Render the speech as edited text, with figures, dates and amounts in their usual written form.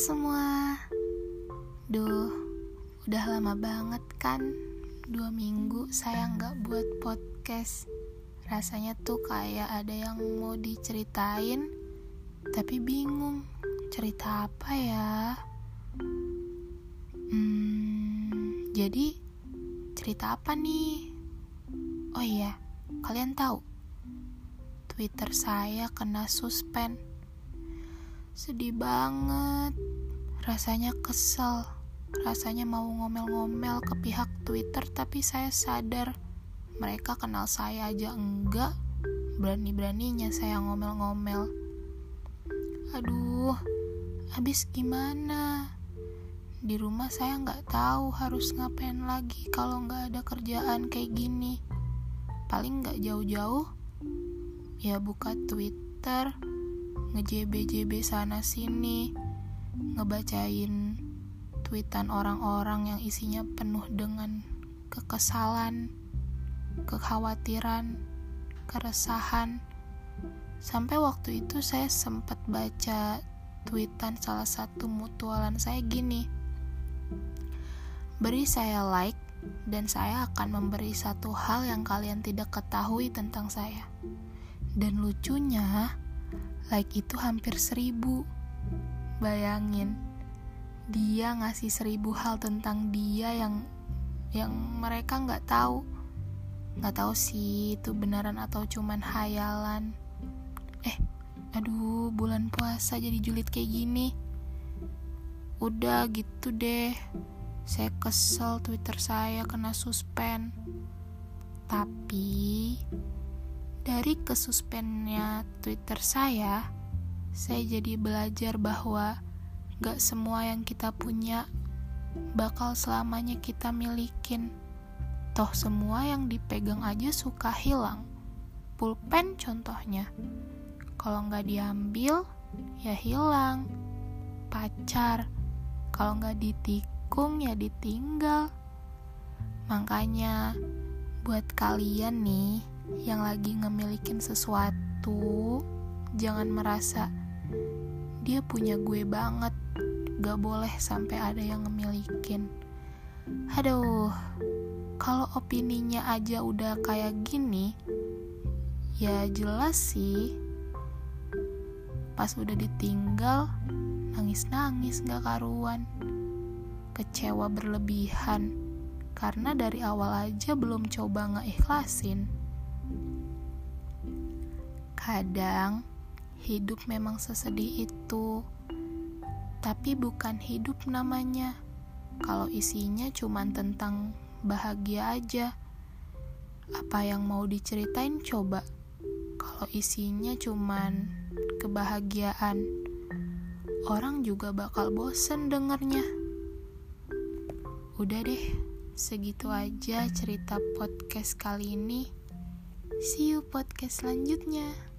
semua. Duh, udah lama banget kan 2 minggu saya gak buat podcast. Rasanya tuh kayak ada yang mau diceritain, tapi bingung cerita apa ya. Jadi cerita apa nih? Oh iya, kalian tahu Twitter saya kena suspend. Sedih banget. Rasanya kesel. Rasanya mau ngomel-ngomel ke pihak Twitter, tapi saya sadar mereka kenal saya aja enggak, berani-beraninya saya ngomel-ngomel. Aduh, habis gimana? Di rumah saya nggak tahu harus ngapain lagi kalau nggak ada kerjaan kayak gini. Paling nggak jauh-jauh, ya buka Twitter, nge-JB-JB sana-sini, ngebacain tweetan orang-orang yang isinya penuh dengan kekesalan, kekhawatiran, keresahan. Sampai waktu itu saya sempat baca tweetan salah satu mutualan saya gini, beri saya like dan saya akan memberi 1 hal yang kalian tidak ketahui tentang saya. Dan lucunya like itu hampir 1000. Bayangin, dia ngasih 1000 hal tentang dia yang mereka nggak tahu. Nggak tahu sih itu beneran atau cuman hayalan. Aduh, bulan puasa jadi julid kayak gini. Udah gitu deh, saya kesel Twitter saya kena suspend. Tapi dari kesuspennya Twitter saya jadi belajar bahwa gak semua yang kita punya bakal selamanya kita milikin. Toh semua yang dipegang aja suka hilang. Pulpen contohnya, kalau gak diambil ya hilang. Pacar, kalau gak ditikung ya ditinggal. Makanya buat kalian nih yang lagi ngemilikin sesuatu, jangan merasa dia punya gue banget. Gak boleh sampai ada yang ngemilikin. Aduh, kalau opininya aja udah kayak gini, ya jelas sih pas udah ditinggal nangis-nangis gak karuan, kecewa berlebihan karena dari awal aja belum coba ngeikhlasin. Kadang hidup memang sesedih itu, tapi bukan hidup namanya kalau isinya cuma tentang bahagia aja. Apa yang mau diceritain coba kalau isinya cuman kebahagiaan? Orang juga bakal bosen dengernya. Udah deh, segitu aja cerita podcast kali ini. See you podcast selanjutnya.